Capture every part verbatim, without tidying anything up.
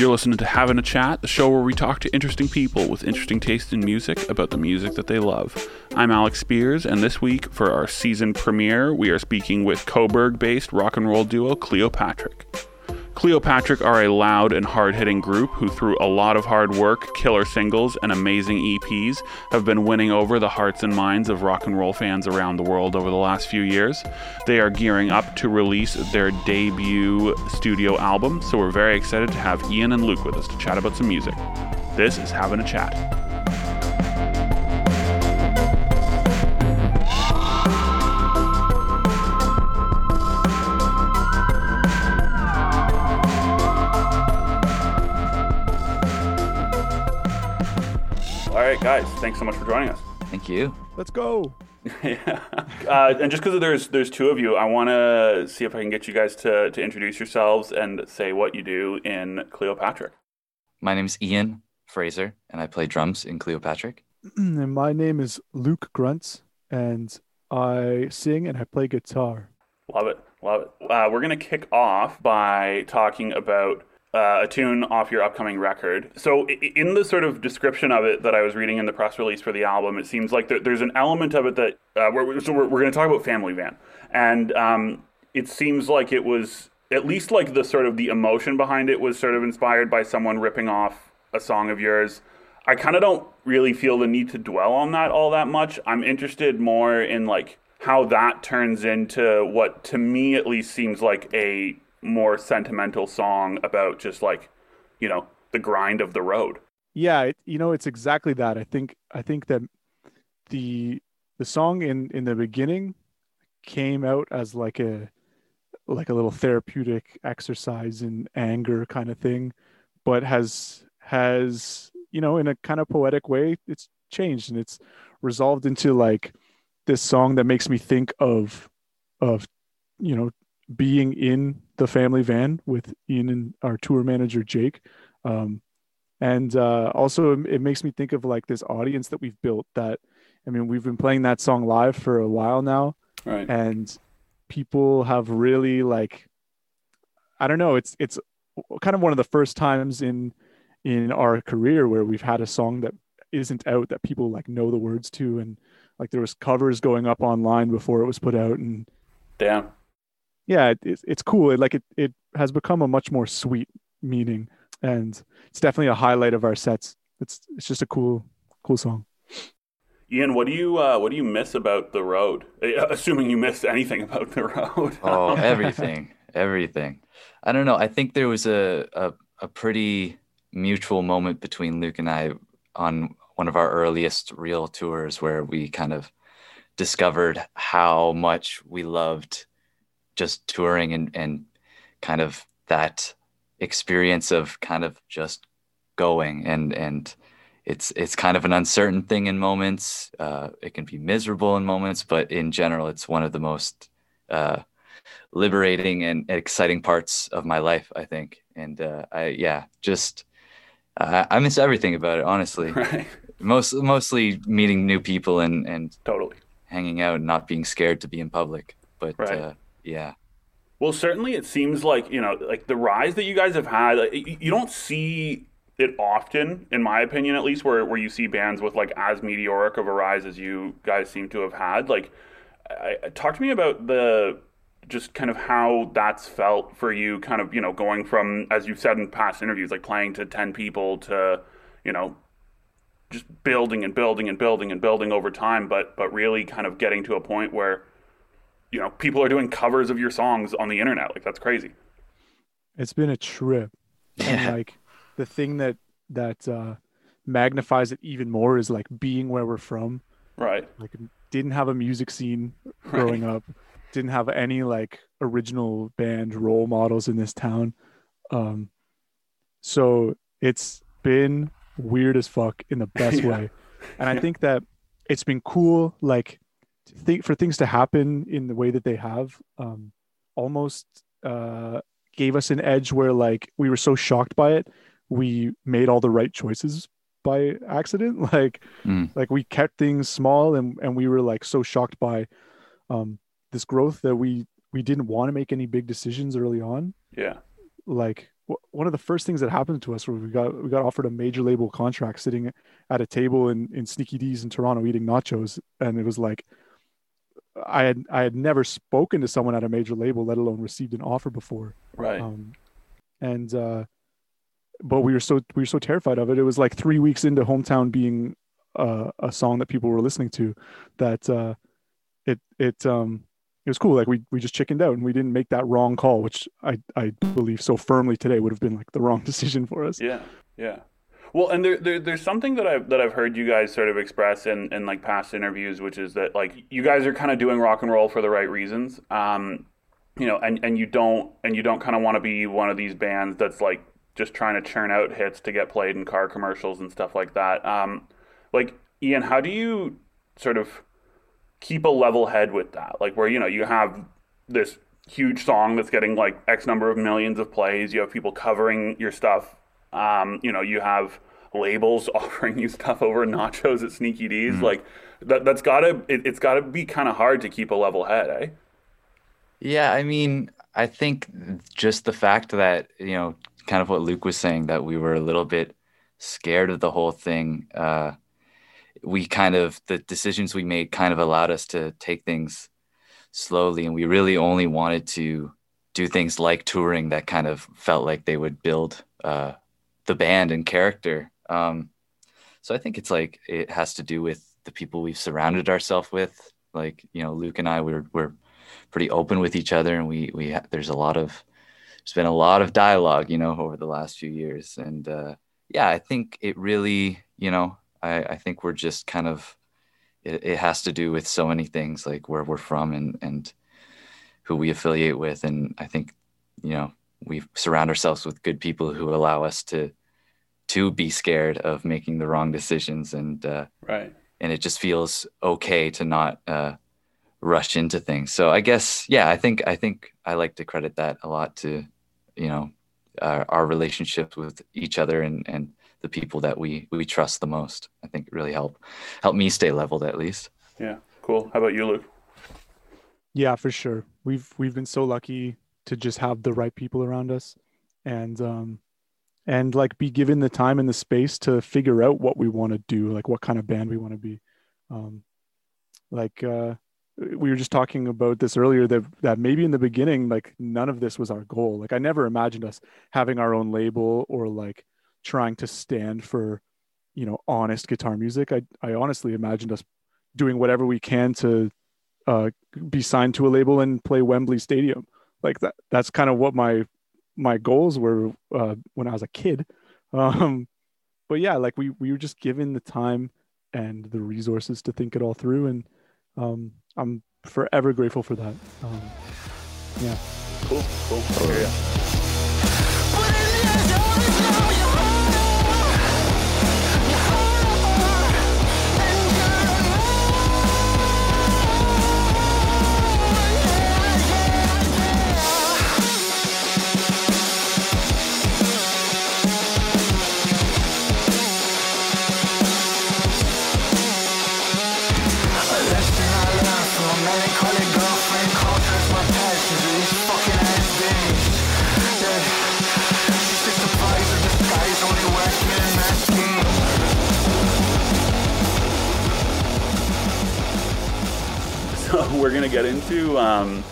You're listening to Having a Chat, the show where we talk to interesting people with interesting taste in music about the music that they love. I'm Alex Spears, and this week, for our season premiere, we are speaking with Coburg-based rock and roll duo Cleopatrick. Cleopatrick are a loud and hard-hitting group who, through a lot of hard work, killer singles, and amazing E Ps, have been winning over the hearts and minds of rock and roll fans around the world over the last few years. They are gearing up to release their debut studio album, so we're very excited to have Ian and Luke with us to chat about some music. This is Having a Chat. All right, guys, thanks so much for joining us. Thank you. Let's go. yeah. Uh, and just because there's there's two of you, I want to see if I can get you guys to, to introduce yourselves and say what you do in Cleopatrick. My name's Ian Fraser, and I play drums in Cleopatrick. And my name is Luke Gruntz, and I sing and I play guitar. Love it. Love it. Uh, we're going to kick off by talking about Uh, a tune off your upcoming record. So in the sort of description of it that I was reading in the press release for the album, it seems like there, there's an element of it that uh, we're, so we're, we're going to talk about Family Van. And um, it seems like it was, at least like the sort of the emotion behind it was sort of inspired by someone ripping off a song of yours. I kind of don't really feel the need to dwell on that all that much. I'm interested more in like how that turns into what to me at least seems like a more sentimental song about just like, you know, the grind of the road. Yeah, it, you know, it's exactly that. I think I think that the the song in, in the beginning came out as like a like a little therapeutic exercise in anger kind of thing, but has has, you know, in a kind of poetic way, it's changed and it's resolved into like this song that makes me think of of, you know, being in the family van with Ian and our tour manager Jake, um, and uh, also it, it makes me think of like this audience that we've built. That I mean, we've been playing that song live for a while now, right? And people have really like, I don't know, it's it's kind of one of the first times in in our career where we've had a song that isn't out that people like know the words to, and like there was covers going up online before it was put out, and damn. Yeah, it, it's cool. It, like it, it has become a much more sweet meaning, and it's definitely a highlight of our sets. It's it's just a cool, cool song. Ian, what do you uh, what do you miss about the road? Assuming you miss anything about the road. Oh, everything, everything. I don't know. I think there was a, a a pretty mutual moment between Luke and I on one of our earliest real tours where we kind of discovered how much we loved just touring and, and kind of that experience of kind of just going, and and it's it's kind of an uncertain thing in moments. Uh, it can be miserable in moments, but in general, it's one of the most uh, liberating and exciting parts of my life, I think. And uh, I yeah, just uh, I miss everything about it, honestly. Right. Most mostly meeting new people and and totally hanging out and not being scared to be in public, but. Right. Uh, Yeah. Well, certainly it seems like, you know, like the rise that you guys have had, like, you don't see it often, in my opinion, at least, where, where you see bands with like as meteoric of a rise as you guys seem to have had. Like, I, talk to me about the just kind of how that's felt for you, kind of, you know, going from, as you've said in past interviews, like playing to ten people to, you know, just building and building and building and building over time, but but really kind of getting to a point where, you know, people are doing covers of your songs on the internet. Like, that's crazy. It's been a trip. Yeah. And like the thing that, that, uh, magnifies it even more is like being where we're from. Right. Like didn't have a music scene growing right. up. Didn't have any like original band role models in this town. Um, so it's been weird as fuck in the best yeah. way. And I think that it's been cool. Like, Think for things to happen in the way that they have um, almost uh, gave us an edge where like we were so shocked by it, we made all the right choices by accident. Like, mm. like we kept things small, and, and we were like so shocked by um, this growth that we we didn't want to make any big decisions early on. Yeah, like one of the first things that happened to us was we got we got offered a major label contract sitting at a table in, in Sneaky D's in Toronto eating nachos. And it was like, I had, I had never spoken to someone at a major label, let alone received an offer before. Right. Um, and, uh, but we were so, we were so terrified of it. It was like three weeks into Hometown being uh, a song that people were listening to that uh, it, it, um, it was cool. Like we, we just chickened out and we didn't make that wrong call, which I, I believe so firmly today would have been like the wrong decision for us. Yeah. Yeah. Well, and there, there there's something that I've that I've heard you guys sort of express in, in like past interviews, which is that like you guys are kind of doing rock and roll for the right reasons, um, you know, and, and you don't and you don't kind of want to be one of these bands that's like just trying to churn out hits to get played in car commercials and stuff like that. Um, like Ian, how do you sort of keep a level head with that? Like where you know you have this huge song that's getting like X number of millions of plays, you have people covering your stuff. Um, you know, you have labels offering you stuff over nachos at Sneaky D's. Mm-hmm. Like that, that's gotta, it, it's gotta be kind of hard to keep a level head, eh? Yeah. I mean, I think just the fact that, you know, kind of what Luke was saying, that we were a little bit scared of the whole thing. Uh, we kind of, the decisions we made kind of allowed us to take things slowly. And we really only wanted to do things like touring that kind of felt like they would build, uh, the band and character. Um, so I think it's like, it has to do with the people we've surrounded ourselves with. Like, you know, Luke and I, we're, we're pretty open with each other and we, we, ha- there's a lot of, there's been a lot of dialogue, you know, over the last few years. And, uh, yeah, I think it really, you know, I, I think we're just kind of, it, it has to do with so many things, like where we're from and, and who we affiliate with. And I think, you know, we surround ourselves with good people who allow us to, to be scared of making the wrong decisions. And, uh, right. And it just feels okay to not, uh, rush into things. So I guess, yeah, I think, I think I like to credit that a lot to, you know, our, our relationships with each other and, and the people that we, we trust the most, I think really help, help me stay leveled at least. Yeah. Cool. How about you, Luke? Yeah, for sure. We've, we've been so lucky to just have the right people around us and, um, and like be given the time and the space to figure out what we want to do, like what kind of band we want to be. Um, like uh, we were just talking about this earlier that, that maybe in the beginning, like none of this was our goal. Like I never imagined us having our own label or like trying to stand for, you know, honest guitar music. I, I honestly imagined us doing whatever we can to uh, be signed to a label and play Wembley Stadium. Like that, that's kind of what my, my goals were uh, when I was a kid. Um, but yeah, like we, we were just given the time and the resources to think it all through. And um, I'm forever grateful for that. Um, yeah. Cool. Cool. Oh, yeah. We're going to get into um,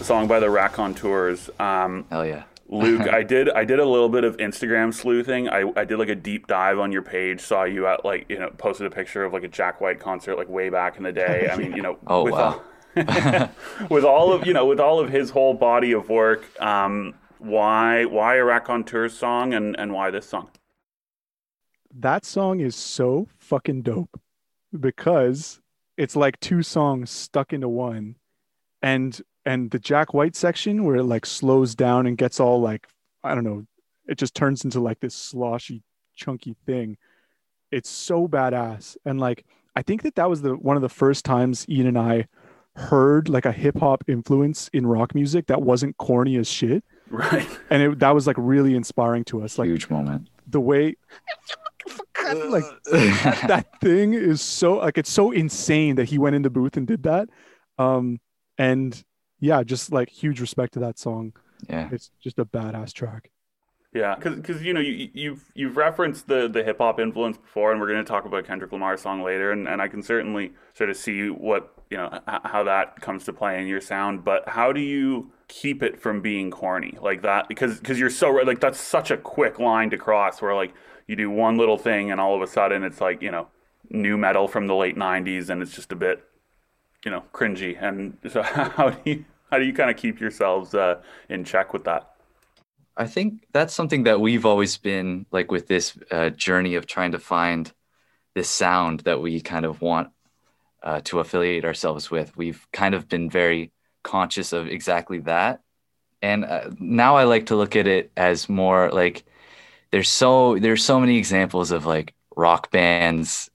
a song by the Raconteurs. Um, Hell yeah. Luke, I did I did a little bit of Instagram sleuthing. I, I did like a deep dive on your page, saw you at like, you know, posted a picture of like a Jack White concert like way back in the day. I mean, you know. oh, with, wow. all, with all of, you know, with all of his whole body of work, um, why why a Raconteurs song and, and why this song? That song is so fucking dope because it's like two songs stuck into one, and and the Jack White section where it like slows down and gets all like, I don't know, it just turns into like this sloshy, chunky thing. It's so badass. And like, I think that that was the one of the first times Ian and I heard like a hip hop influence in rock music that wasn't corny as shit. Right. And it, that was like really inspiring to us. Like huge moment. The way. Like that, that thing is so like, it's so insane that he went in the booth and did that. Um, and yeah, just like huge respect to that song. Yeah. It's just a badass track. Yeah, because because you know you you've you've referenced the the hip hop influence before, and we're going to talk about Kendrick Lamar's song later, and, and I can certainly sort of see what you know h- how that comes to play in your sound. But how do you keep it from being corny like that? Because because you're so like that's such a quick line to cross, where like you do one little thing, and all of a sudden it's like you know new metal from the late nineties, and it's just a bit you know cringy. And so how do you how do you kind of keep yourselves uh, in check with that? I think that's something that we've always been like with this uh, journey of trying to find this sound that we kind of want uh, to affiliate ourselves with. We've kind of been very conscious of exactly that. And uh, now I like to look at it as more like there's so there's so many examples of like rock bands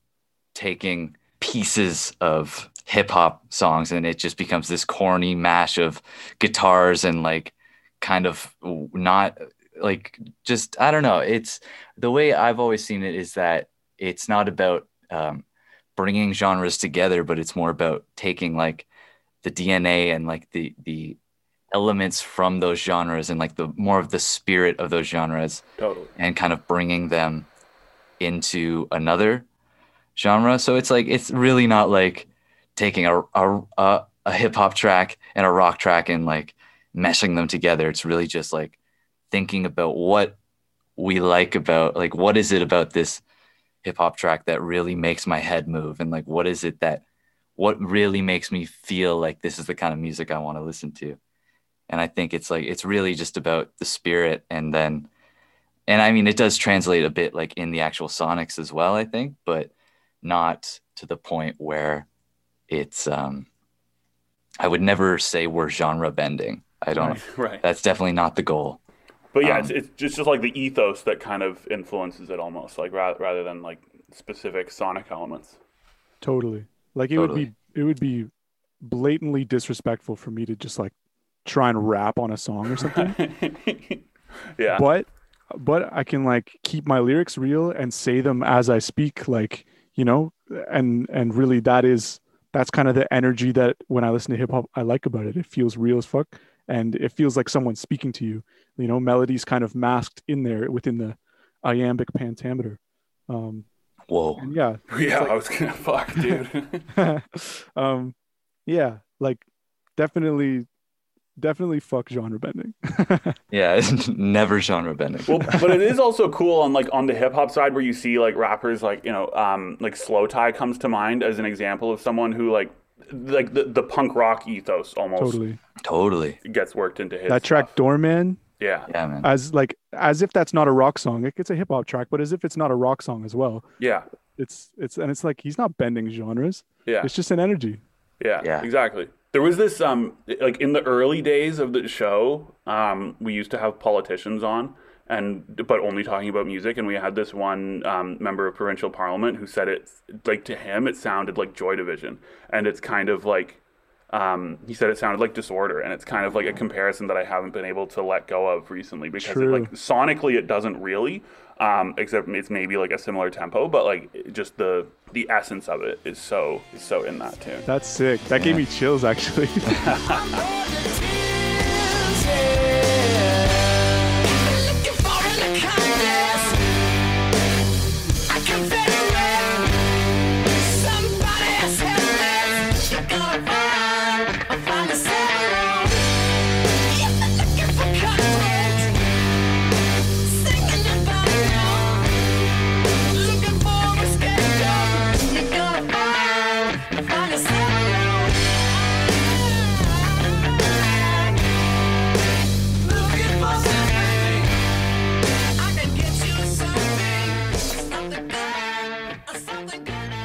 taking pieces of hip hop songs, and it just becomes this corny mash of guitars and like kind of not like just I don't know. It's the way I've always seen it is that it's not about um, bringing genres together, but it's more about taking like the D N A and like the the elements from those genres and like the more of the spirit of those genres, totally, and kind of bringing them into another genre. So it's like it's really not like taking a a, a, a hip hop track and a rock track and like meshing them together. It's really just like thinking about what we like about like what is it about this hip hop track that really makes my head move, and like what is it that what really makes me feel like this is the kind of music I want to listen to. And I think it's like it's really just about the spirit, and then and I mean it does translate a bit like in the actual sonics as well, I think, but not to the point where it's um I would never say we're genre bending. I don't. Right, right. That's definitely not the goal. But yeah, um, it's, it's just, just like the ethos that kind of influences it almost, like rather, rather than like specific sonic elements. Totally. Like it totally. would be it would be blatantly disrespectful for me to just like try and rap on a song or something. Yeah. But but I can like keep my lyrics real and say them as I speak, like, you know, and and really that is that's kind of the energy that when I listen to hip hop, I like about it. It feels real as fuck. And it feels like someone's speaking to you, you know, melody's kind of masked in there within the iambic pentameter. Um, Whoa. Yeah. Yeah. Like, I was going to fuck, dude. um, yeah. Like definitely, definitely fuck genre bending. Yeah. It's never genre bending. Well, but it is also cool on like on the hip hop side where you see like rappers like, you know, um, like Slow Tie comes to mind as an example of someone who like, like the, the punk rock ethos almost totally totally gets worked into his that track stuff. Doorman yeah yeah man. As like as if that's not a rock song, like it's a hip-hop track, but as if it's not a rock song as well. Yeah, it's it's and it's like he's not bending genres. Yeah, it's just an energy. Yeah, yeah, exactly. There was this um like in the early days of the show um we used to have politicians on and but only talking about music, and we had this one um, member of provincial parliament who said it like to him it sounded like Joy Division, and it's kind of like um, he said it sounded like Disorder, and it's kind of like a comparison that I haven't been able to let go of recently because it, like sonically it doesn't really um, except it's maybe like a similar tempo, but like just the the essence of it is so is so in that tune. That's sick. That yeah. gave me chills actually.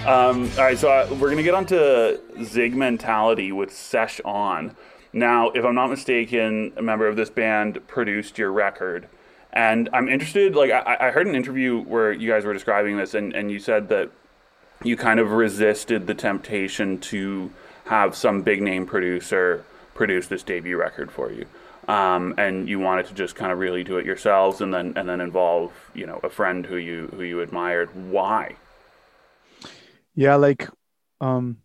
Um, all right, so I, we're going to get onto Zig Mentality with Session. Now, if I'm not mistaken, a member of this band produced your record. And I'm interested, like, I, I heard an interview where you guys were describing this, and, and you said that you kind of resisted the temptation to have some big-name producer produce this debut record for you. Um, and you wanted to just kind of really do it yourselves and then and then involve, you know, a friend who you who you admired. Why? Yeah, like um,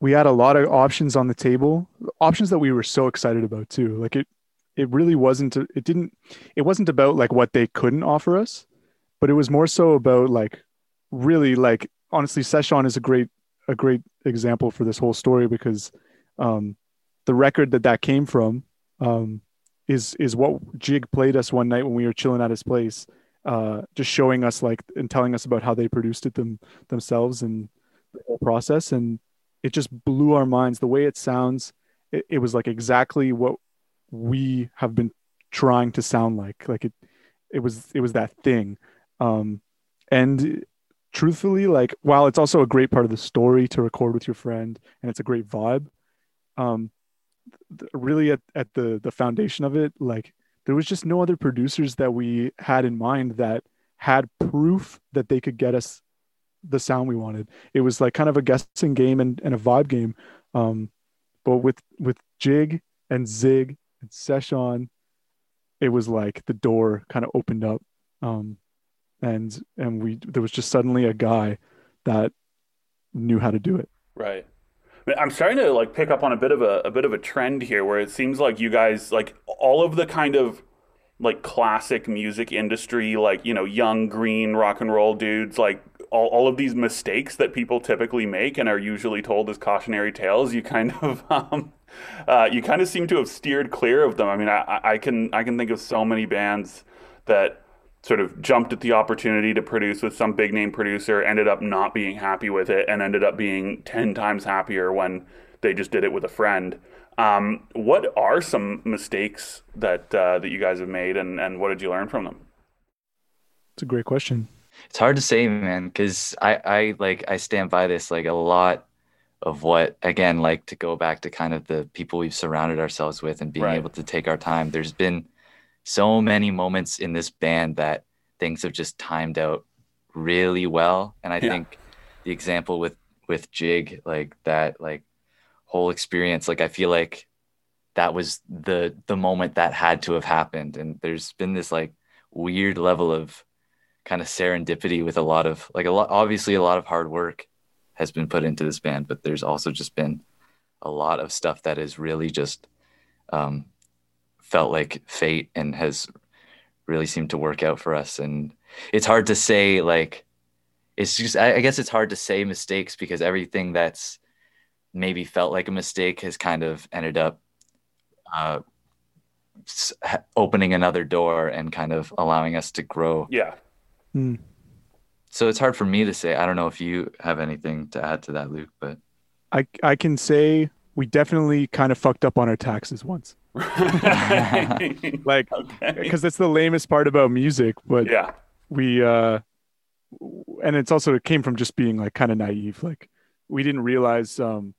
we had a lot of options on the table, options that we were so excited about too. Like it, it really wasn't, it didn't, it wasn't about like what they couldn't offer us, but it was more so about like, really like, honestly, Session is a great, a great example for this whole story, because um, the record that that came from um, is, is what Jig played us one night when we were chilling at his place, uh, just showing us like, and telling us about how they produced it them themselves and the whole process. And it just blew our minds. The way it sounds, it, it was like exactly what we have been trying to sound like, like it, it was, it was that thing. Um, and truthfully, like, while it's also a great part of the story to record with your friend and it's a great vibe, um, th- really at, at the, the foundation of it, like there was just no other producers that we had in mind that had proof that they could get us the sound we wanted. It was like kind of a guessing game and, and a vibe game. Um, but with, with Jig and Zig and Session, it was like the door kind of opened up. Um, and, and we, there was just suddenly a guy that knew how to do it. Right. I'm starting to like pick up on a bit of a, a bit of a trend here where it seems like you guys, like all of the kind of like classic music industry, like, you know, young, green, rock and roll dudes, like all, all of these mistakes that people typically make and are usually told as cautionary tales, you kind of, um, uh, you kind of seem to have steered clear of them. I mean, I, I can, I can think of so many bands that sort of jumped at the opportunity to produce with some big name producer, ended up not being happy with it, and ended up being ten times happier when they just did it with a friend. Um, what are some mistakes that uh, that you guys have made, and, and what did you learn from them? It's a great question. It's hard to say, man, because I, I like I stand by this, like a lot of what, again, like to go back to kind of the people we've surrounded ourselves with and being right. able to take our time. There's been so many moments in this band that things have just timed out really well. And I yeah. think the example with, with Jig, like that, like whole experience, like, I feel like that was the, the moment that had to have happened. And there's been this like weird level of kind of serendipity with a lot of like a lot, obviously a lot of hard work has been put into this band, but there's also just been a lot of stuff that is really just, um, felt like fate and has really seemed to work out for us. And it's hard to say, like, it's just, I guess it's hard to say mistakes because everything that's maybe felt like a mistake has kind of ended up uh, opening another door and kind of allowing us to grow. Yeah. Mm. So it's hard for me to say. I don't know if you have anything to add to that, Luke, but I, I can say we definitely kind of fucked up on our taxes once. Like, okay. 'Cause that's the lamest part about music, but yeah, we uh and it's also, it came from just being like kind of naive. Like, we didn't realize um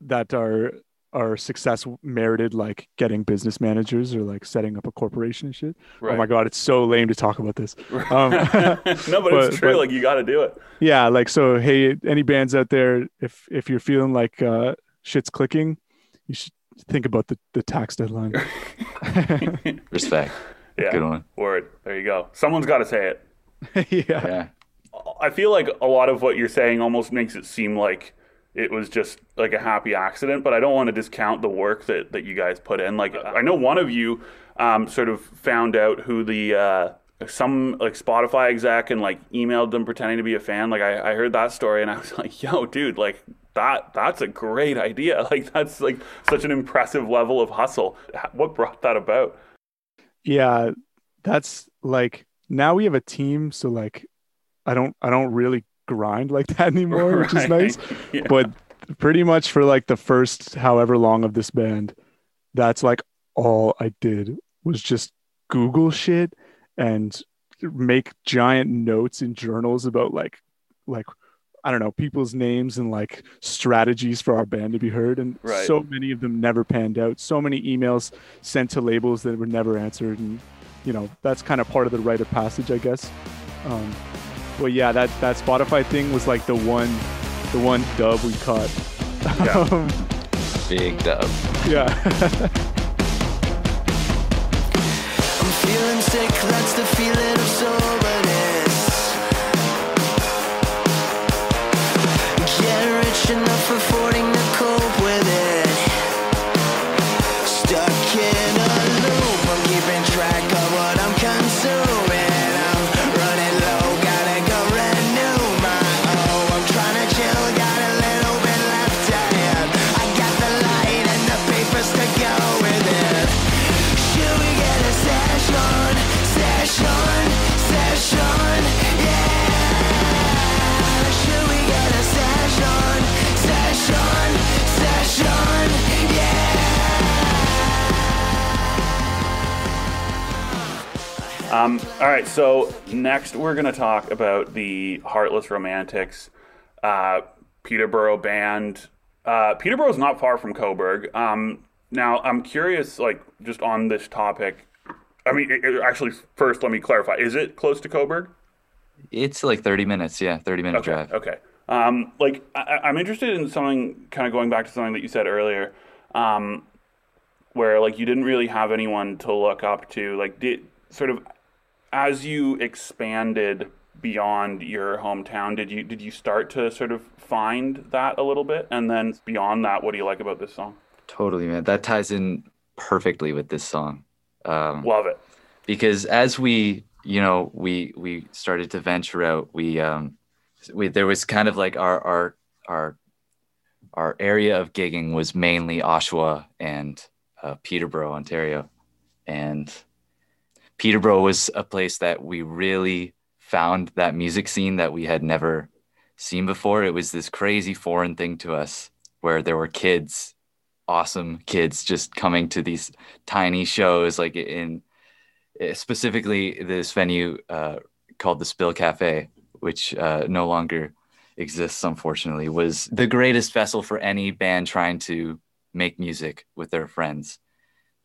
that our our success merited like getting business managers or like setting up a corporation and shit. Right. Oh my god, it's so lame to talk about this. Um, no, but, but it's true. But, like, you got to do it. Yeah, like, so hey, any bands out there, if if you're feeling like uh shit's clicking, you should think about the, the tax deadline. Respect. Yeah. Good one. Word. There you go. Someone's got to say it. Yeah. yeah. I feel like a lot of what you're saying almost makes it seem like it was just like a happy accident, but I don't want to discount the work that, that you guys put in. Like, I know one of you um, sort of found out who the, uh, some like Spotify exec and like emailed them pretending to be a fan. Like, I, I heard that story and I was like, yo, dude, like, That that's a great idea. Like, that's like such an impressive level of hustle. What brought that about? Yeah, that's like, now we have a team, so like I don't I don't really grind like that anymore, right. which is nice. Yeah. But pretty much for like the first however long of this band, that's like all I did was just Google shit and make giant notes in journals about like like. I don't know, people's names and like strategies for our band to be heard. And right. so many of them never panned out. So many emails sent to labels that were never answered. And, you know, that's kind of part of the rite of passage, I guess. Um, but yeah, that, that Spotify thing was like the one, the one dub we caught. Yeah. um, Big dub. Yeah. I'm feeling sick. That's the feeling of sober. Enough affording to cope with it. Stuck in a Um, all right, so next we're going to talk about the Heartless Romantics, uh, Peterborough band. Uh, Peterborough's not far from Coburg. Um, now, I'm curious, like, just on this topic. I mean, it, it, actually, first, let me clarify. Is it close to Coburg? It's like thirty minutes, yeah, thirty-minute okay, drive. Okay. Um, like, I, I'm interested in something, kind of going back to something that you said earlier, um, where, like, you didn't really have anyone to look up to. Like, did, sort of... As you expanded beyond your hometown, did you did you start to sort of find that a little bit? And then beyond that, what do you like about this song? Totally, man. That ties in perfectly with this song. Um, Love it. Because as we, you know, we we started to venture out, we um, we there was kind of like our our our our area of gigging was mainly Oshawa and uh, Peterborough, Ontario, and Peterborough was a place that we really found that music scene that we had never seen before. It was this crazy foreign thing to us where there were kids, awesome kids, just coming to these tiny shows, like in specifically this venue uh, called the Spill Cafe, which uh, no longer exists, unfortunately, was the greatest vessel for any band trying to make music with their friends.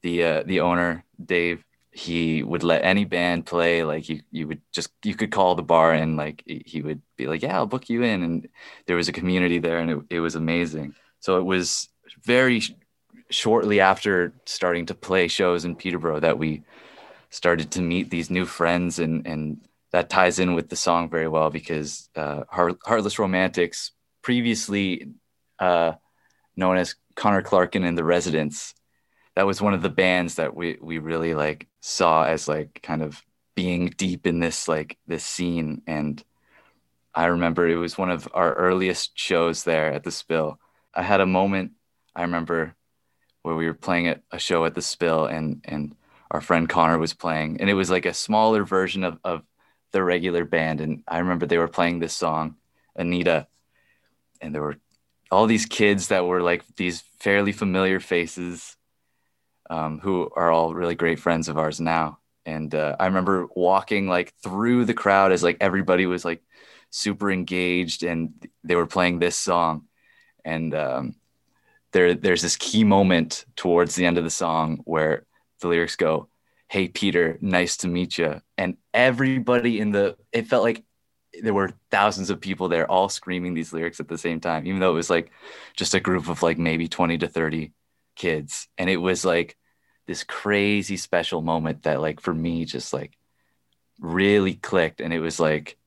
The, uh, the owner, Dave, he would let any band play. Like you, you would just, you could call the bar and like, he would be like, yeah, I'll book you in. And there was a community there and it, it was amazing. So it was very sh- shortly after starting to play shows in Peterborough that we started to meet these new friends. And, and that ties in with the song very well because uh, Heart- Heartless Romantics, previously uh, known as Connor Clarkin and the Residents, that was one of the bands that we, we really like saw as like kind of being deep in this, like this scene. And I remember it was one of our earliest shows there at the Spill. I had a moment, I remember where we were playing a, a show at the Spill and, and our friend Connor was playing, and it was like a smaller version of, of the regular band. And I remember they were playing this song, Anita, and there were all these kids that were like these fairly familiar faces, Um, who are all really great friends of ours now. And uh, I remember walking like through the crowd as like everybody was like super engaged and they were playing this song. And um, there, there's this key moment towards the end of the song where the lyrics go, "Hey Peter, nice to meet you." And everybody in the, it felt like there were thousands of people there all screaming these lyrics at the same time, even though it was like just a group of like maybe twenty to thirty kids. And it was like, this crazy special moment that like for me just like really clicked. And it was like,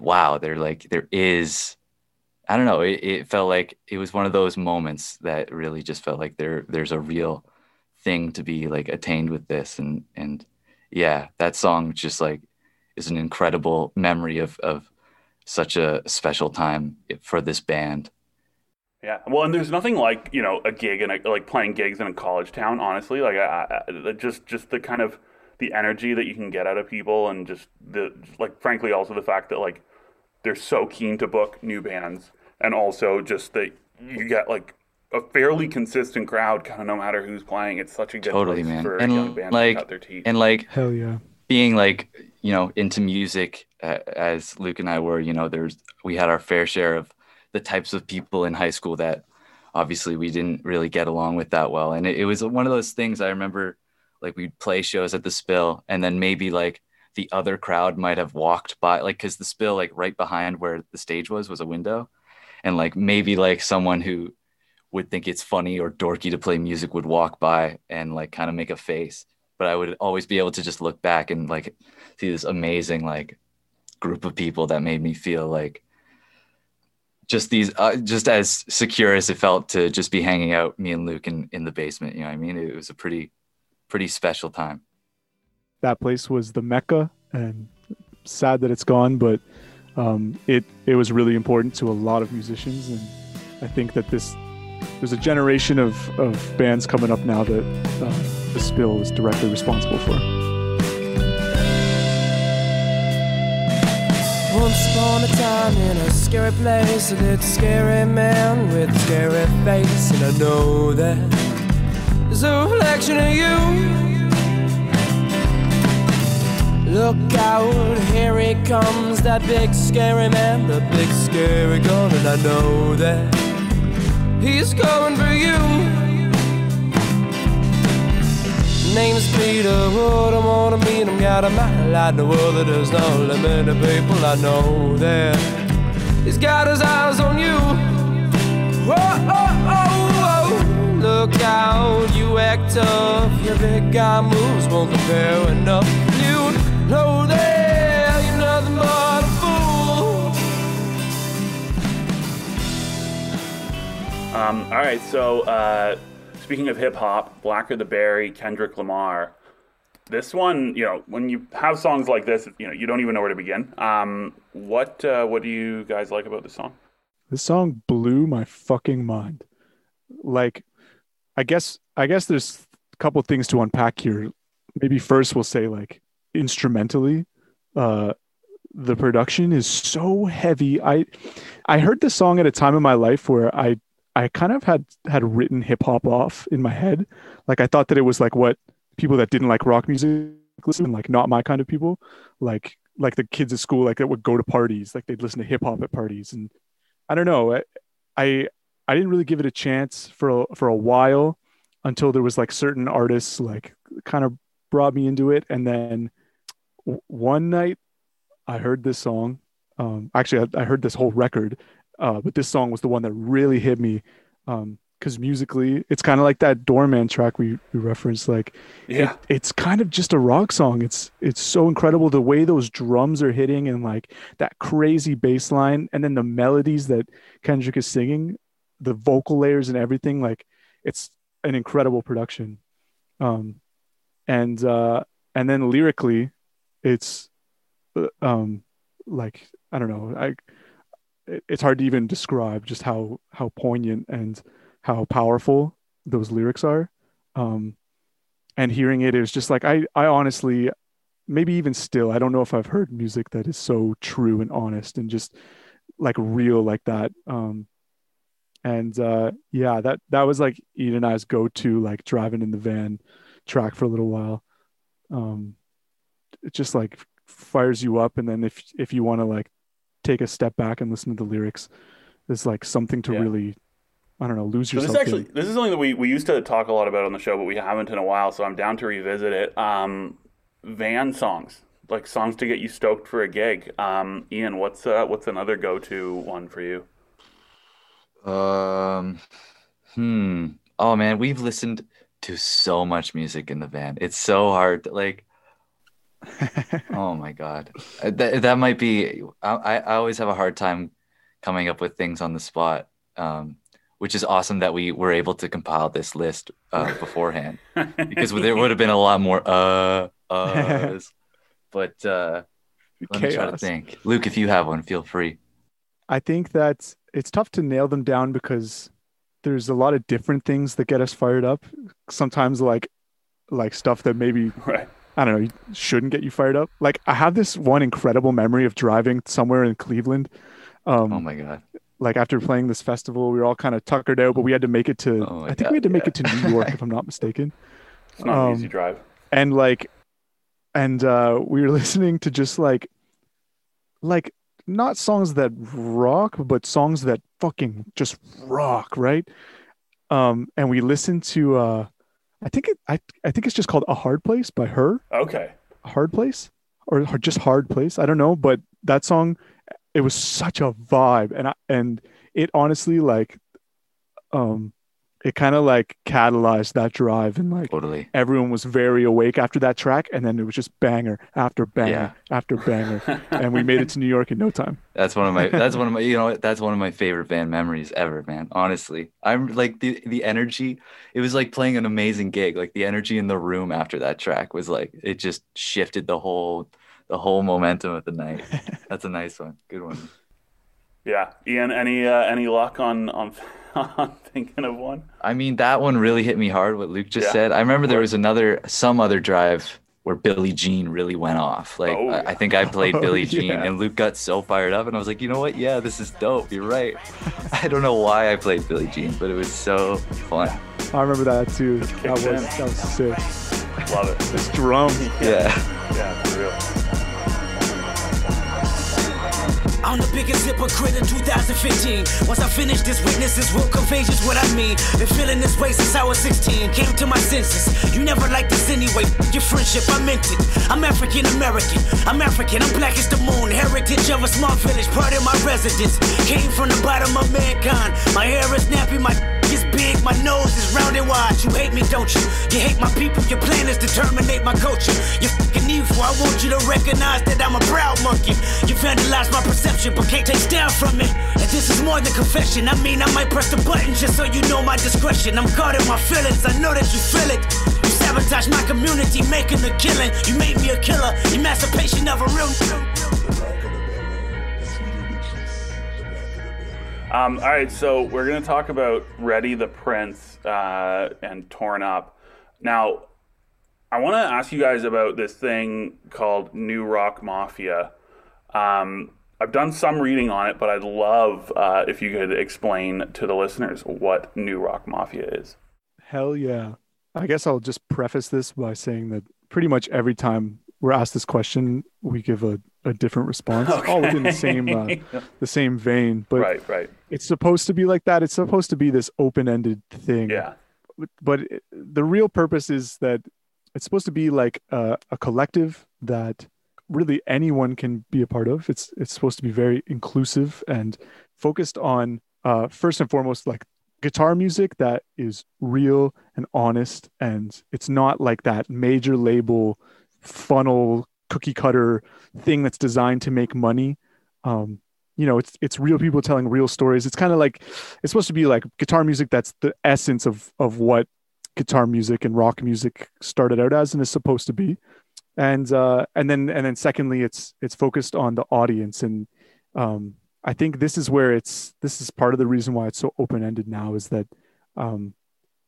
wow, they're like, there is, I don't know, it, it felt like it was one of those moments that really just felt like there there's a real thing to be like attained with this. And and yeah, that song just like is an incredible memory of of such a special time for this band. Yeah, well, and there's nothing like, you know, a gig and like playing gigs in a college town, honestly, like I, I, just just the kind of the energy that you can get out of people, and just the like, frankly, also the fact that like they're so keen to book new bands, and also just that you get like a fairly consistent crowd kind of no matter who's playing. It's such a good totally place, man, for and a young band like, to cut their teeth. And like hell yeah, being like, you know, into music uh, as Luke and I were, you know, there's we had our fair share of the types of people in high school that obviously we didn't really get along with that well. And it, it was one of those things. I remember like we'd play shows at the Spill and then maybe like the other crowd might have walked by, like, cause the Spill, like right behind where the stage was, was a window. And like, maybe like someone who would think it's funny or dorky to play music would walk by and like kind of make a face, but I would always be able to just look back and like see this amazing, like group of people that made me feel like, just these, uh, just as secure as it felt to just be hanging out, me and Luke in, in the basement. You know what I mean? It was a pretty, pretty special time. That place was the Mecca, and sad that it's gone, but um, it, it was really important to a lot of musicians. And I think that this, there's a generation of, of bands coming up now that uh, the Spill is directly responsible for. Once upon a time in a scary place, a little scary man with a scary face, and I know that there's a reflection of you. Look out, here he comes, that big scary man, the big scary gun, and I know that he's coming for you. Name's Peter Wood, I wanna meet him, got a mile out in the world that there's no limit to people. I know that he's got his eyes on you. Oh, oh, oh, oh. Look out, you act tough, your big guy moves won't compare enough. Hello there, you're nothing but a fool. Um, all right, so uh, speaking of hip hop, Blacker the Berry, Kendrick Lamar. This one, you know, when you have songs like this, you know, you don't even know where to begin. Um, what uh, what do you guys like about this song? This song blew my fucking mind. Like, I guess I guess there's a couple things to unpack here. Maybe first we'll say like, instrumentally uh the production is so heavy. I i heard this song at a time in my life where i i kind of had had written hip-hop off in my head. Like I thought that it was like what people that didn't like rock music listen, like not my kind of people, like like the kids at school like that would go to parties, like they'd listen to hip-hop at parties. And I don't know, i i, I didn't really give it a chance for for a while until there was like certain artists like kind of brought me into it. And then one night I heard this song. Um, actually, I, I heard this whole record, uh, but this song was the one that really hit me. Um, cause musically it's kind of like that Doorman track we, we referenced, like yeah. it, it's kind of just a rock song. It's, it's so incredible the way those drums are hitting and like that crazy bass line. And then the melodies that Kendrick is singing, the vocal layers and everything, like it's an incredible production. Um, and, uh, and then lyrically, it's um like I don't know, I it's hard to even describe just how how poignant and how powerful those lyrics are. Um and hearing it, it was just like I I honestly, maybe even still, I don't know if I've heard music that is so true and honest and just like real like that. Um and uh yeah, that that was like Ian and I's go-to like driving in the van track for a little while. Um it just like fires you up. And then if if you want to like take a step back and listen to the lyrics, there's like something to yeah. really, I don't know, lose so yourself. This actually in. This is something that we, we used to talk a lot about on the show, but we haven't in a while, so I'm down to revisit it. Um, van songs, like songs to get you stoked for a gig. Um, Ian, what's uh, what's another go-to one for you? Um, hmm. Oh man, we've listened to so much music in the van. It's so hard to, like. Oh my god, that that might be I, I always have a hard time coming up with things on the spot, um which is awesome that we were able to compile this list uh beforehand, because there would have been a lot more uh uhs. But uh let me try to think. Luke, if you have one, feel free. I think that it's tough to nail them down because there's a lot of different things that get us fired up sometimes, like like stuff that maybe right. I don't know, shouldn't get you fired up. Like I have this one incredible memory of driving somewhere in Cleveland. Um, oh my God. Like after playing this festival, we were all kind of tuckered out, but we had to make it to, oh I think God, we had to yeah. make it to New York, if I'm not mistaken. It's not um, an easy drive. And like, and uh, we were listening to just like, like not songs that rock, but songs that fucking just rock. Right. Um, and we listened to, uh, I think it. I, I think it's just called A Hard Place by Her. Okay. A Hard Place, or, or just Hard Place. I don't know, but that song, it was such a vibe, and I, and it honestly like, um, it kind of like catalyzed that drive, and like totally. Everyone was very awake after that track, and then it was just banger after banger yeah. after banger, and we made it to New York in no time. That's one of my. That's one of my. You know, that's one of my favorite band memories ever, man. Honestly, I'm like the the energy. It was like playing an amazing gig. Like the energy in the room after that track was like it just shifted the whole the whole momentum of the night. That's a nice one. Good one. Yeah, Ian. Any uh, any luck on on? I'm thinking of one. I mean, that one really hit me hard, what Luke just yeah. said. I remember there was another, some other drive where Billie Jean really went off. Like, oh, yeah. I think I played oh, Billie Jean yeah. and Luke got so fired up and I was like, you know what? Yeah, this is dope. You're right. I don't know why I played Billie Jean, but it was so fun. I remember that too. That was, that was sick. Love it. This drum. Yeah. Yeah, for real. I'm the biggest hypocrite in two thousand fifteen. Once I finish this, witnesses will convey just what I mean. Been feeling this way since I was sixteen. Came to my senses. You never liked this anyway. Your friendship, I meant it. I'm African American. I'm African. I'm black as the moon. Heritage of a small village. Part of my residence. Came from the bottom of mankind. My hair is nappy. My is big, my nose is round and wide. You hate me, don't you? You hate my people, your plan is to terminate my culture. You're f***ing evil, I want you to recognize that I'm a proud monkey. You vandalized my perception, but can't take down from it. And this is more than confession, I mean I might press the button just so you know my discretion. I'm guarding my feelings, I know that you feel it. You sabotage my community, making a killing. You made me a killer, emancipation of a real... Um, all right, so we're going to talk about Ready the Prince uh, and Torn Up. Now, I want to ask you guys about this thing called New Rock Mafia. Um, I've done some reading on it, but I'd love uh, if you could explain to the listeners what New Rock Mafia is. Hell yeah. I guess I'll just preface this by saying that pretty much every time we're asked this question, we give a, a different response, okay. All within the same uh, the same vein. But right, right. It's supposed to be like that. It's supposed to be this open-ended thing. Yeah. But it, the real purpose is that it's supposed to be like a, a collective that really anyone can be a part of. It's it's supposed to be very inclusive and focused on uh, first and foremost, like guitar music that is real and honest, and it's not like that major label funnel cookie cutter thing that's designed to make money. Um you know, it's it's real people telling real stories. It's kind of like, it's supposed to be like guitar music that's the essence of of what guitar music and rock music started out as and is supposed to be. And uh and then and then secondly, it's it's focused on the audience. And um I think this is where it's this is part of the reason why it's so open-ended now, is that um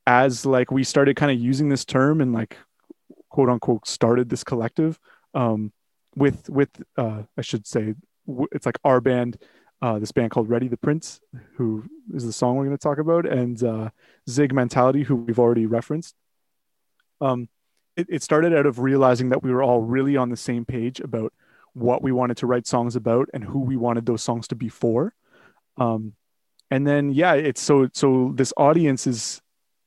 as like we started kind of using this term and like quote unquote started this collective, um, with, with, uh, I should say w- it's like our band, uh, this band called Ready the Prince, who is the song we're going to talk about, and, uh, Zig Mentality, who we've already referenced. Um, it, it started out of realizing that we were all really on the same page about what we wanted to write songs about and who we wanted those songs to be for. Um, and then, yeah, it's so, so this audience is,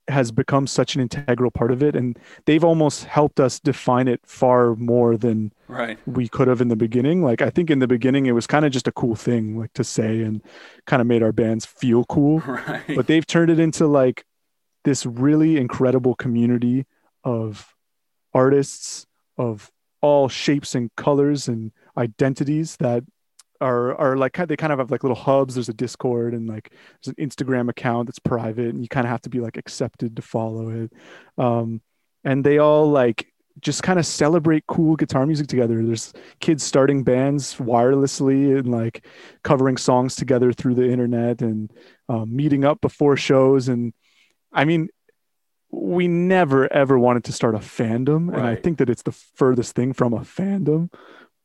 has become such an integral part of it, and they've almost helped us define it far more than right. we could have in the beginning. Like, I think in the beginning it was kind of just a cool thing like to say and kind of made our bands feel cool, right. But they've turned it into like this really incredible community of artists of all shapes and colors and identities that Are are like they kind of have like little hubs. There's a Discord and like there's an Instagram account that's private, and you kind of have to be like accepted to follow it. Um, and they all like just kind of celebrate cool guitar music together. There's kids starting bands wirelessly and like covering songs together through the internet, and um, meeting up before shows. And I mean, we never ever wanted to start a fandom, right. And I think that it's the furthest thing from a fandom,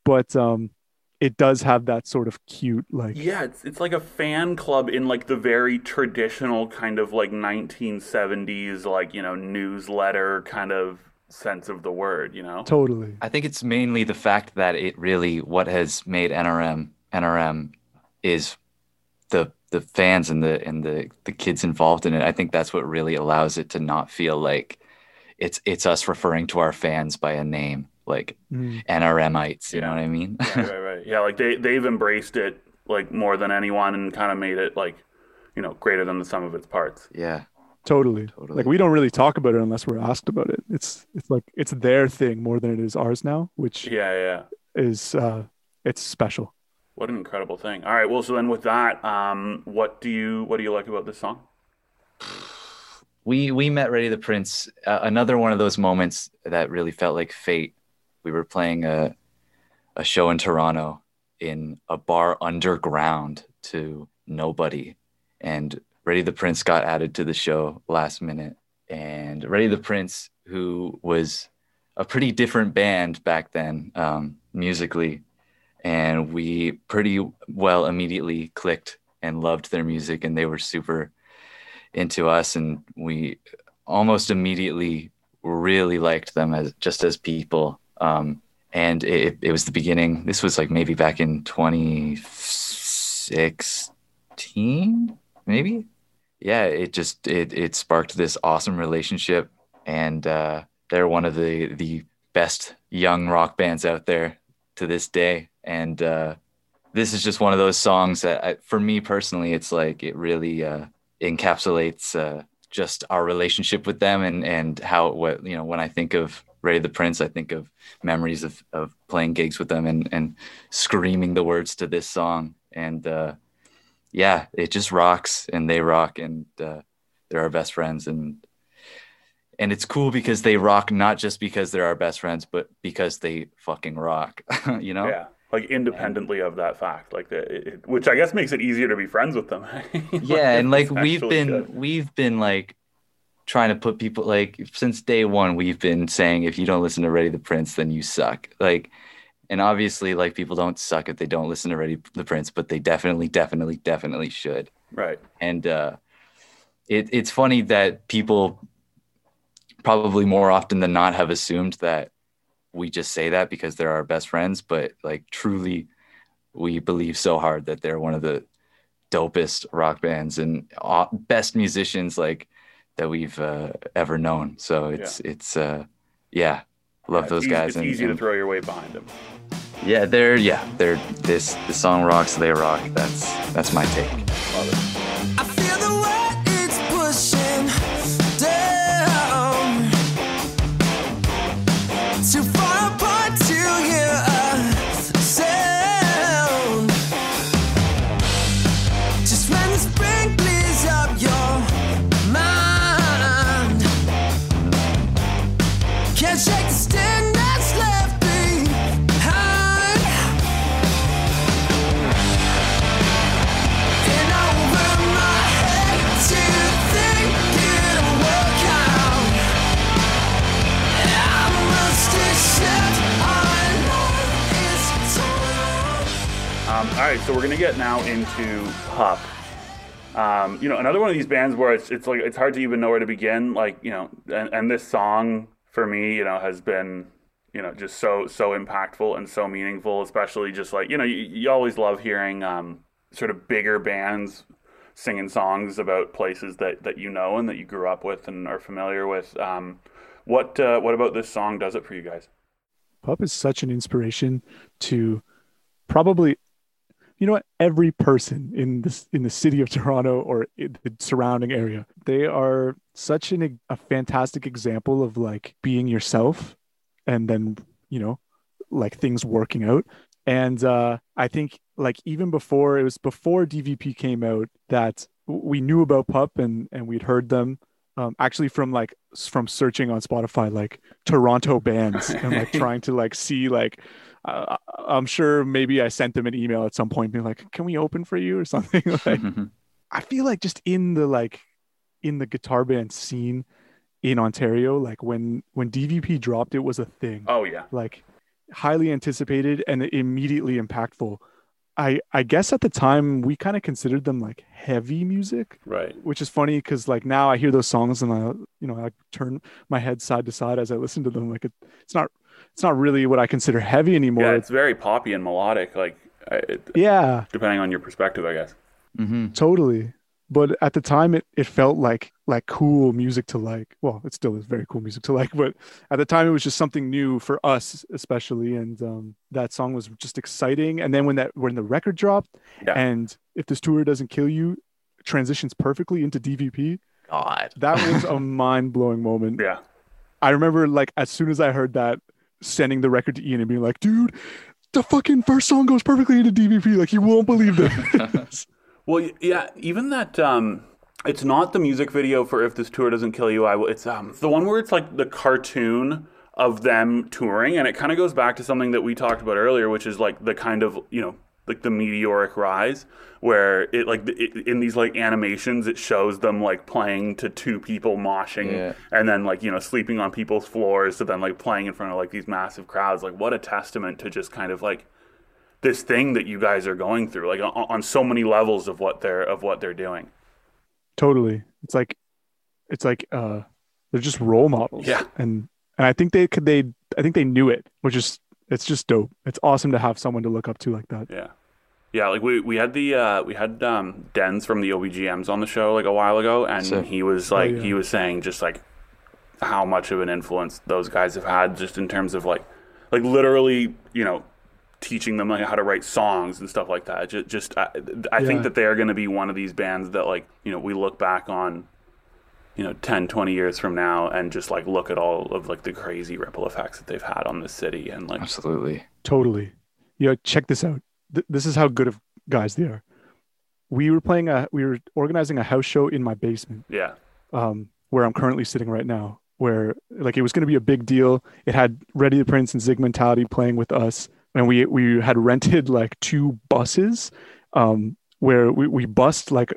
but. Um, It does have that sort of cute, like... Yeah, it's it's like a fan club in, like, the very traditional kind of, like, nineteen seventies, like, you know, newsletter kind of sense of the word, you know? Totally. I think it's mainly the fact that it really, what has made N R M, N R M is the the fans and the and the, the kids involved in it. I think that's what really allows it to not feel like it's it's us referring to our fans by a name. Like mm. N R M ites, you yeah. know what I mean? right, right, right. Yeah, like they, they've embraced it like more than anyone and kind of made it like, you know, greater than the sum of its parts. Yeah, totally. totally. Like we don't really talk about it unless we're asked about it. It's it's like it's their thing more than it is ours now, which yeah, yeah. is uh, it's special. What an incredible thing! All right, well, so then with that, um, what do you what do you like about this song? We we met Ready the Prince. Uh, another one of those moments that really felt like fate. We were playing a a show in Toronto in a bar underground to nobody. And Ready the Prince got added to the show last minute. And Ready the Prince, who was a pretty different band back then, um, musically, and we pretty well immediately clicked and loved their music, and they were super into us, and we almost immediately really liked them as just as people. Um, and it, it was the beginning. This was like maybe back in twenty sixteen, maybe. Yeah, it just it it sparked this awesome relationship, and uh, they're one of the the best young rock bands out there to this day. And uh, this is just one of those songs that, I, for me personally, it's like it really uh, encapsulates uh, just our relationship with them, and and how what you know when I think of Ready the Prince, I think of memories of of playing gigs with them and and screaming the words to this song. And uh, yeah, it just rocks, and they rock, and uh, they're our best friends. And and it's cool because they rock, not just because they're our best friends, but because they fucking rock, you know? Yeah, like independently and, of that fact, like the, it, which I guess makes it easier to be friends with them. like, yeah, and like we've been, good. we've been like trying to put people, like since day one, we've been saying, if you don't listen to Ready the Prince, then you suck. Like, and obviously like people don't suck if they don't listen to Ready the Prince, but they definitely, definitely, definitely should. Right. And uh, it it's funny that people probably more often than not have assumed that we just say that because they're our best friends, but like truly we believe so hard that they're one of the dopest rock bands and best musicians like that we've uh, ever known. So it's, yeah. it's, uh, yeah, love yeah, those easy, guys. It's and, easy and, to throw your weight behind them. Yeah. They're, yeah, they're this, the song rocks, they rock. That's, that's my take. Love it. All right, so we're gonna get now into P U P. Um, you know, another one of these bands where it's it's like it's hard to even know where to begin. Like, you know, and, and this song for me, you know, has been, you know, just so so impactful and so meaningful. Especially just like, you know, you, you always love hearing um, sort of bigger bands singing songs about places that that you know and that you grew up with and are familiar with. Um, what uh, what about this song does it for you guys? P U P is such an inspiration to probably. You know what? Every person in this in the city of Toronto or in the surrounding area, they are such an, a fantastic example of like being yourself, and then you know, like things working out. And uh, I think like even before it was before D V P came out that we knew about P U P and and we'd heard them um, actually from like from searching on Spotify like Toronto bands and like trying to like see like. Uh, I'm sure maybe I sent them an email at some point being like, can we open for you or something? Like, I feel like just in the, like in the guitar band scene in Ontario, like when, when D V P dropped, it was a thing. Oh yeah. Like highly anticipated and immediately impactful. I, I guess at the time we kind of considered them like heavy music, right? Which is funny. Cause like now I hear those songs and I, you know, I turn my head side to side as I listen to them. Like it, it's not, it's not really what I consider heavy anymore. Yeah, it's very poppy and melodic. Like, it, yeah, depending on your perspective, I guess. Mm-hmm. Totally. But at the time, it, it felt like like cool music to like. Well, it still is very cool music to like. But at the time, it was just something new for us, especially. And um, that song was just exciting. And then when that when the record dropped, yeah. and If This Tour Doesn't Kill You, transitions perfectly into D V P. God, that was a mind blowing moment. Yeah, I remember like as soon as I heard that. Sending the record to Ian and being like, dude, the fucking first song goes perfectly into D V P. Like, you won't believe this. Well, yeah, even that, um, it's not the music video for If This Tour Doesn't Kill You, I Will. It's um, the one where it's like the cartoon of them touring. And it kind of goes back to something that we talked about earlier, which is like the kind of, you know, like the meteoric rise where it like it, in these like animations, it shows them like playing to two people moshing yeah. and then like, you know, sleeping on people's floors. So then like playing in front of like these massive crowds, like what a testament to just kind of like this thing that you guys are going through, like on, on so many levels of what they're, of what they're doing. Totally. It's like, it's like, uh, They're just role models. Yeah. And and I think they could they I think they knew it, which is it's just dope. It's awesome to have someone to look up to like that. Yeah. Yeah, like we, we had the uh, we had um, Dens from the O B G Ms on the show like a while ago, and so, he was like oh, yeah. he was saying just like how much of an influence those guys have had just in terms of like like literally, you know, teaching them like how to write songs and stuff like that. Just, just I, I yeah. think that they are going to be one of these bands that like, you know, we look back on, you know, ten, twenty years from now and just like look at all of like the crazy ripple effects that they've had on the city and like absolutely totally. You know, check this out. Th- this is how good of guys they are. We were playing a we were organizing a house show in my basement. Yeah. Um, where I'm currently sitting right now, where like it was going to be a big deal. It had Ready the Prince and Zig Mentality playing with us, and we we had rented like two buses um, where we we bussed like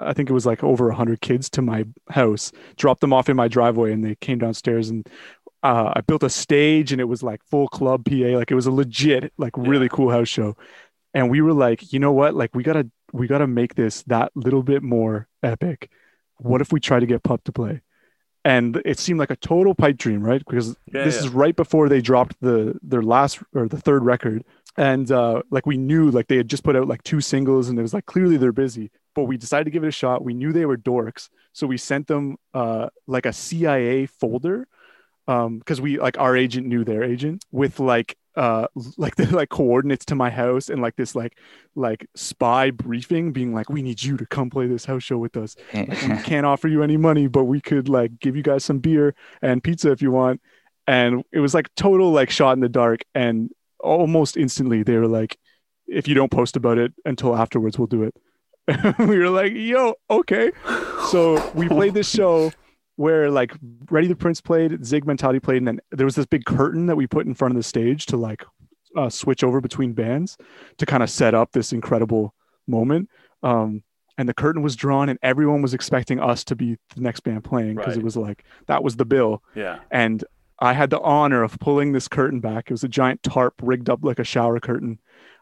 I think it was like over one hundred kids to my house, dropped them off in my driveway, and they came downstairs, and uh, I built a stage, and it was like full club P A. Like it was a legit, like really yeah. cool house show. And we were like, you know what? Like we got to, we got to make this that little bit more epic. What if we try to get P U P to play? And it seemed like a total pipe dream, right? Because yeah, this yeah. is right before they dropped the, their last or the third record. And uh, like we knew like they had just put out like two singles, and it was like clearly they're busy. But we decided to give it a shot. We knew they were dorks, so we sent them uh, like a C I A folder because um, we like our agent knew their agent with like uh, like the like coordinates to my house and like this like like spy briefing being like, we need you to come play this house show with us. Like, we can't offer you any money, but we could like give you guys some beer and pizza if you want. And it was like total like shot in the dark, and almost instantly they were like, if you don't post about it until afterwards, we'll do it. We were like, yo, okay. So we played this show where like Ready the Prince played, Zig Mentality played, and then there was this big curtain that we put in front of the stage to like uh, switch over between bands to kind of set up this incredible moment. Um, and the curtain was drawn, and everyone was expecting us to be the next band playing because right. it was like, that was the bill. Yeah. And I had the honor of pulling this curtain back. It was a giant tarp rigged up like a shower curtain.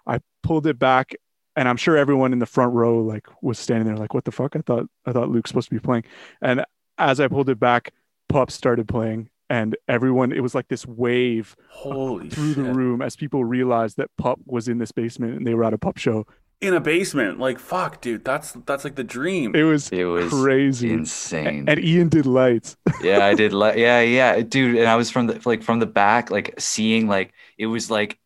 I pulled it back, and I'm sure everyone in the front row like was standing there like, what the fuck? I thought I thought Luke's supposed to be playing. And as I pulled it back, P U P started playing, and everyone, it was like this wave Holy through shit. the room as people realized that P U P was in this basement and they were at a P U P show. In a basement. Like, fuck, dude. That's that's like the dream. It was, it was crazy. Insane. And, and Ian did lights. yeah, I did light. Yeah, yeah. Dude, and I was from the like from the back, like seeing like it was like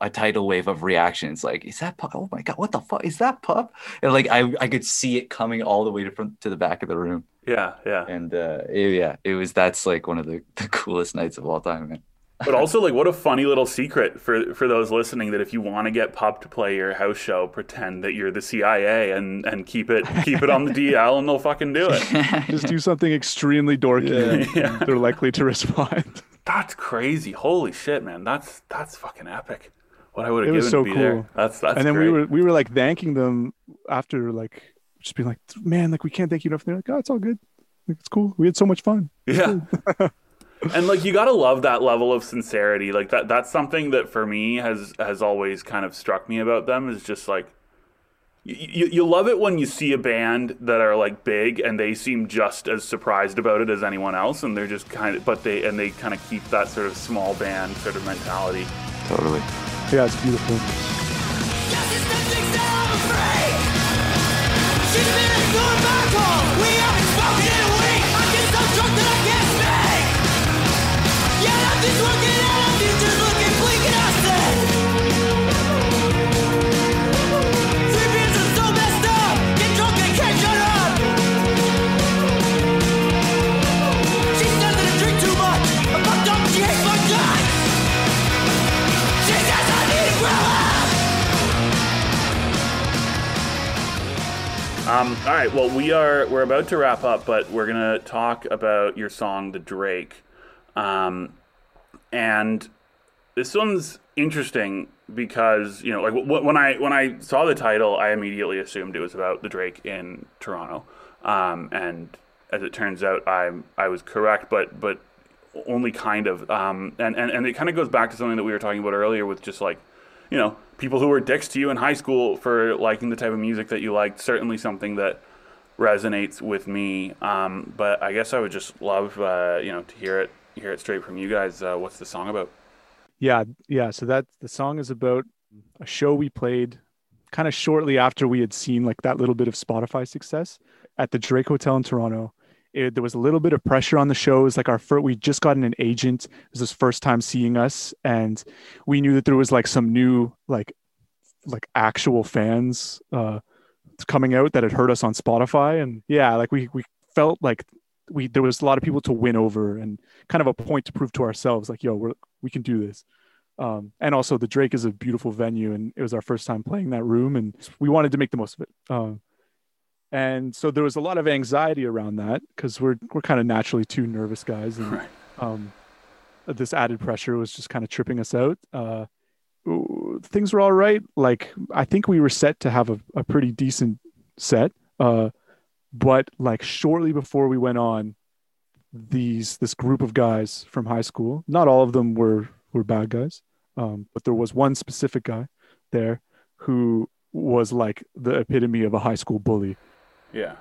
a tidal wave of reactions. Like, is that P U P? Oh my God, what the fuck? Is that P U P? And like, I, I could see it coming all the way to front, to the back of the room. Yeah. Yeah. And uh, it, yeah, it was, that's like one of the, the coolest nights of all time, man. But also like, what a funny little secret for, for those listening, that if you want to get P U P to play your house show, pretend that you're the C I A and, and keep it, keep it on the D L, and they'll fucking do it. Just do something extremely dorky. Yeah. Yeah. They're likely to respond. That's crazy. Holy shit, man. That's, that's fucking epic. What I would have given was so to be cool. there. That's that's. And then great. we were we were like thanking them after, like just being like, man, like we can't thank you enough. And they're like, oh, it's all good. Like it's cool. We had so much fun. It's yeah. Cool. And like you gotta love that level of sincerity. Like that that's something that for me has has always kind of struck me about them, is just like you you love it when you see a band that are like big and they seem just as surprised about it as anyone else, and they're just kind of but they and they kind of keep that sort of small band sort of mentality. Totally. Yeah, it's beautiful. Um, all right, well, we are, we're about to wrap up, but we're going to talk about your song, The Drake. Um, and this one's interesting because, you know, like w- when I when I saw the title, I immediately assumed it was about the Drake in Toronto. Um, and as it turns out, I I was correct, but but only kind of. Um, and, and, and it kind of goes back to something that we were talking about earlier with just like, you know, people who were dicks to you in high school for liking the type of music that you liked. Certainly something that resonates with me. Um, but I guess I would just love, uh, you know, to hear it, hear it straight from you guys. Uh, what's the song about? Yeah. Yeah. So that the song is about a show we played kind of shortly after we had seen like that little bit of Spotify success at the Drake Hotel in Toronto. It, there was a little bit of pressure on the show. It was like our first, we just gotten an agent. It was his first time seeing us. And we knew that there was like some new, like, like actual fans, uh, coming out that had heard us on Spotify. And yeah, like we, we felt like we, there was a lot of people to win over and kind of a point to prove to ourselves, like, yo, we're, we can do this. Um, and also the Drake is a beautiful venue and it was our first time playing that room and we wanted to make the most of it. Um, And so there was a lot of anxiety around that because we're we're kind of naturally two nervous guys, and right. um, this added pressure was just kind of tripping us out. Uh, things were all right. Like I think we were set to have a, a pretty decent set, uh, but like shortly before we went on, these this group of guys from high school. Not all of them were were bad guys, um, but there was one specific guy there who was like the epitome of a high school bully. Yeah.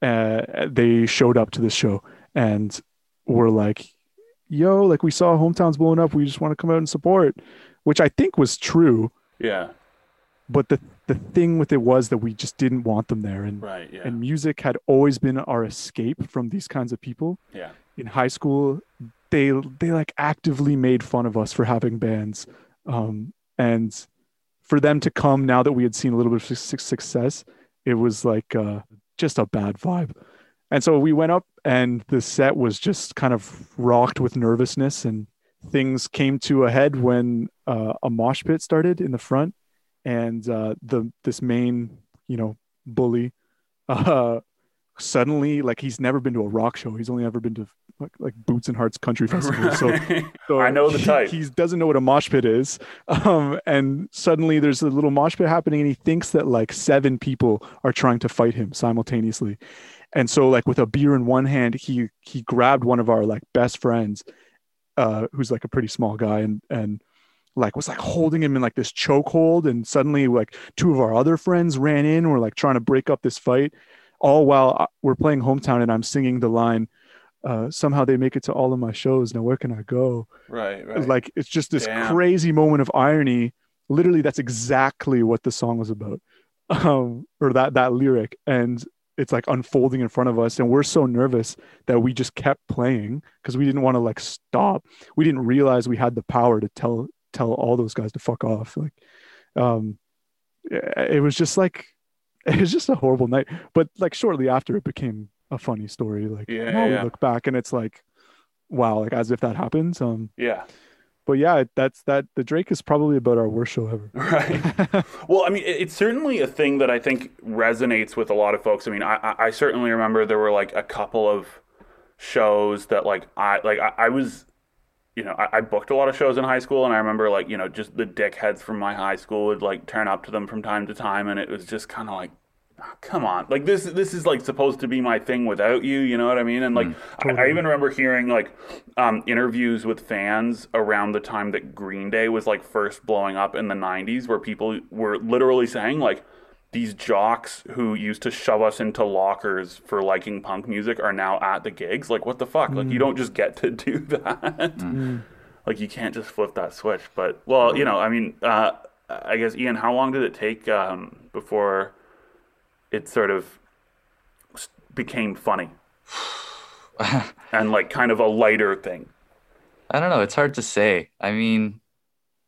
Uh, they showed up to this show and were like, yo, like we saw Hometown's blowing up. We just want to come out and support, which I think was true. Yeah. But the, the thing with it was that we just didn't want them there. And, right, yeah. and music had always been our escape from these kinds of people. Yeah. In high school, they, they like actively made fun of us for having bands. Um, and for them to come now that we had seen a little bit of success, it was like, uh, just a bad vibe. And so we went up and the set was just kind of rocked with nervousness, and things came to a head when uh, a mosh pit started in the front, and uh, the this main, you know, bully uh, suddenly, like he's never been to a rock show. He's only ever been to like, like Boots and Hearts Country Festival. So, so I know the type. He, he doesn't know what a mosh pit is. Um, and suddenly there's a little mosh pit happening and he thinks that like seven people are trying to fight him simultaneously. And so like with a beer in one hand, he, he grabbed one of our like best friends, uh, who's like a pretty small guy, and, and like was like holding him in like this chokehold. And suddenly like two of our other friends ran in, were like trying to break up this fight, all while we're playing Hometown and I'm singing the line, uh, somehow they make it to all of my shows. Now, where can I go? Right, right. Like, it's just this Damn. crazy moment of irony. Literally, that's exactly what the song was about, um, or that, that lyric. And it's like unfolding in front of us. And we're so nervous that we just kept playing because we didn't want to like stop. We didn't realize we had the power to tell, tell all those guys to fuck off. Like, um, it was just like, it was just a horrible night. But like shortly after, it became a funny story. Like yeah, now yeah. we look back and it's like, wow, like as if that happens. Um, yeah. But yeah, that's that. The Drake is probably about our worst show ever. Right. Well, I mean, it's certainly a thing that I think resonates with a lot of folks. I mean, I, I certainly remember there were like a couple of shows that like I like I, I was, you know, I, I booked a lot of shows in high school, and I remember like, you know, just the dickheads from my high school would like turn up to them from time to time, and it was just kind of like, oh, come on, like this this is like supposed to be my thing without you, you know what I mean? And like mm, totally. I, I even remember hearing like um, interviews with fans around the time that Green Day was like first blowing up in the nineties, where people were literally saying like, these jocks who used to shove us into lockers for liking punk music are now at the gigs. Like, what the fuck? Mm. Like, you don't just get to do that. Mm. Like, you can't just flip that switch. But, well, you know, I mean, uh, I guess, Ian, how long did it take um, before it sort of became funny and, like, kind of a lighter thing? I don't know. It's hard to say. I mean,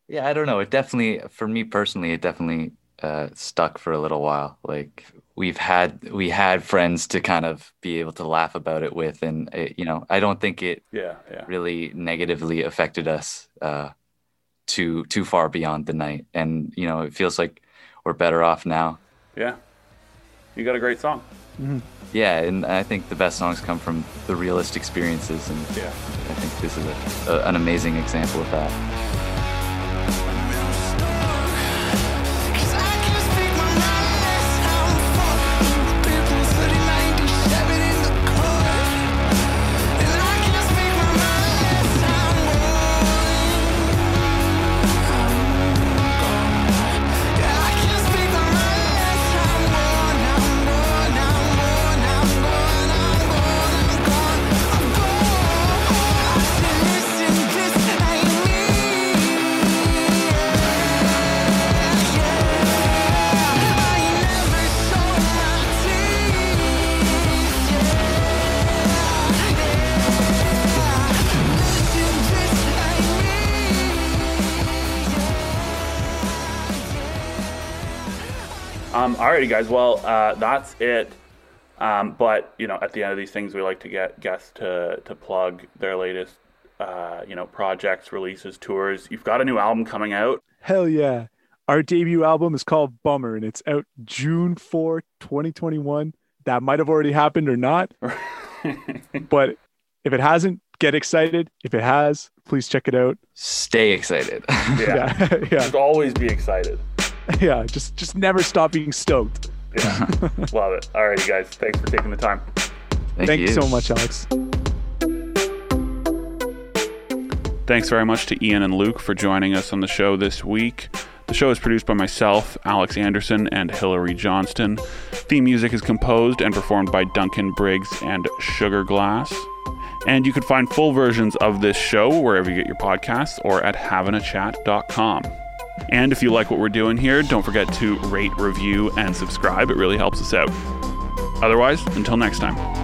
yeah, I don't know. It definitely, for me personally, it definitely... Uh, stuck for a little while. Like we've had we had friends to kind of be able to laugh about it with, and it, you know, I don't think it yeah, yeah. really negatively affected us uh, too too far beyond the night. And you know, it feels like we're better off now. Yeah, you got a great song. Mm-hmm. Yeah, and I think the best songs come from the realist experiences, and yeah. I think this is a, a, an amazing example of that. Um, alrighty, guys. Well, uh, that's it. Um, but, you know, at the end of these things, we like to get guests to, to plug their latest, uh, you know, projects, releases, tours. You've got a new album coming out. Hell yeah. Our debut album is called Bummer, and it's out June fourth, twenty twenty-one. That might have already happened or not. But if it hasn't, get excited. If it has, please check it out. Stay excited. Yeah. Yeah. Yeah. Just always be excited. Yeah. Just, just never stop being stoked. Yeah. Love it. All right, you guys. Thanks for taking the time. Thank, Thank you. you so much, Alex. Thanks very much to Ian and Luke for joining us on the show this week. The show is produced by myself, Alex Anderson, and Hillary Johnston. Theme music is composed and performed by Duncan Briggs and Sugar Glass. And you can find full versions of this show wherever you get your podcasts or at having a chat dot com. And if you like what we're doing here, don't forget to rate, review, and subscribe. It really helps us out. Otherwise, until next time.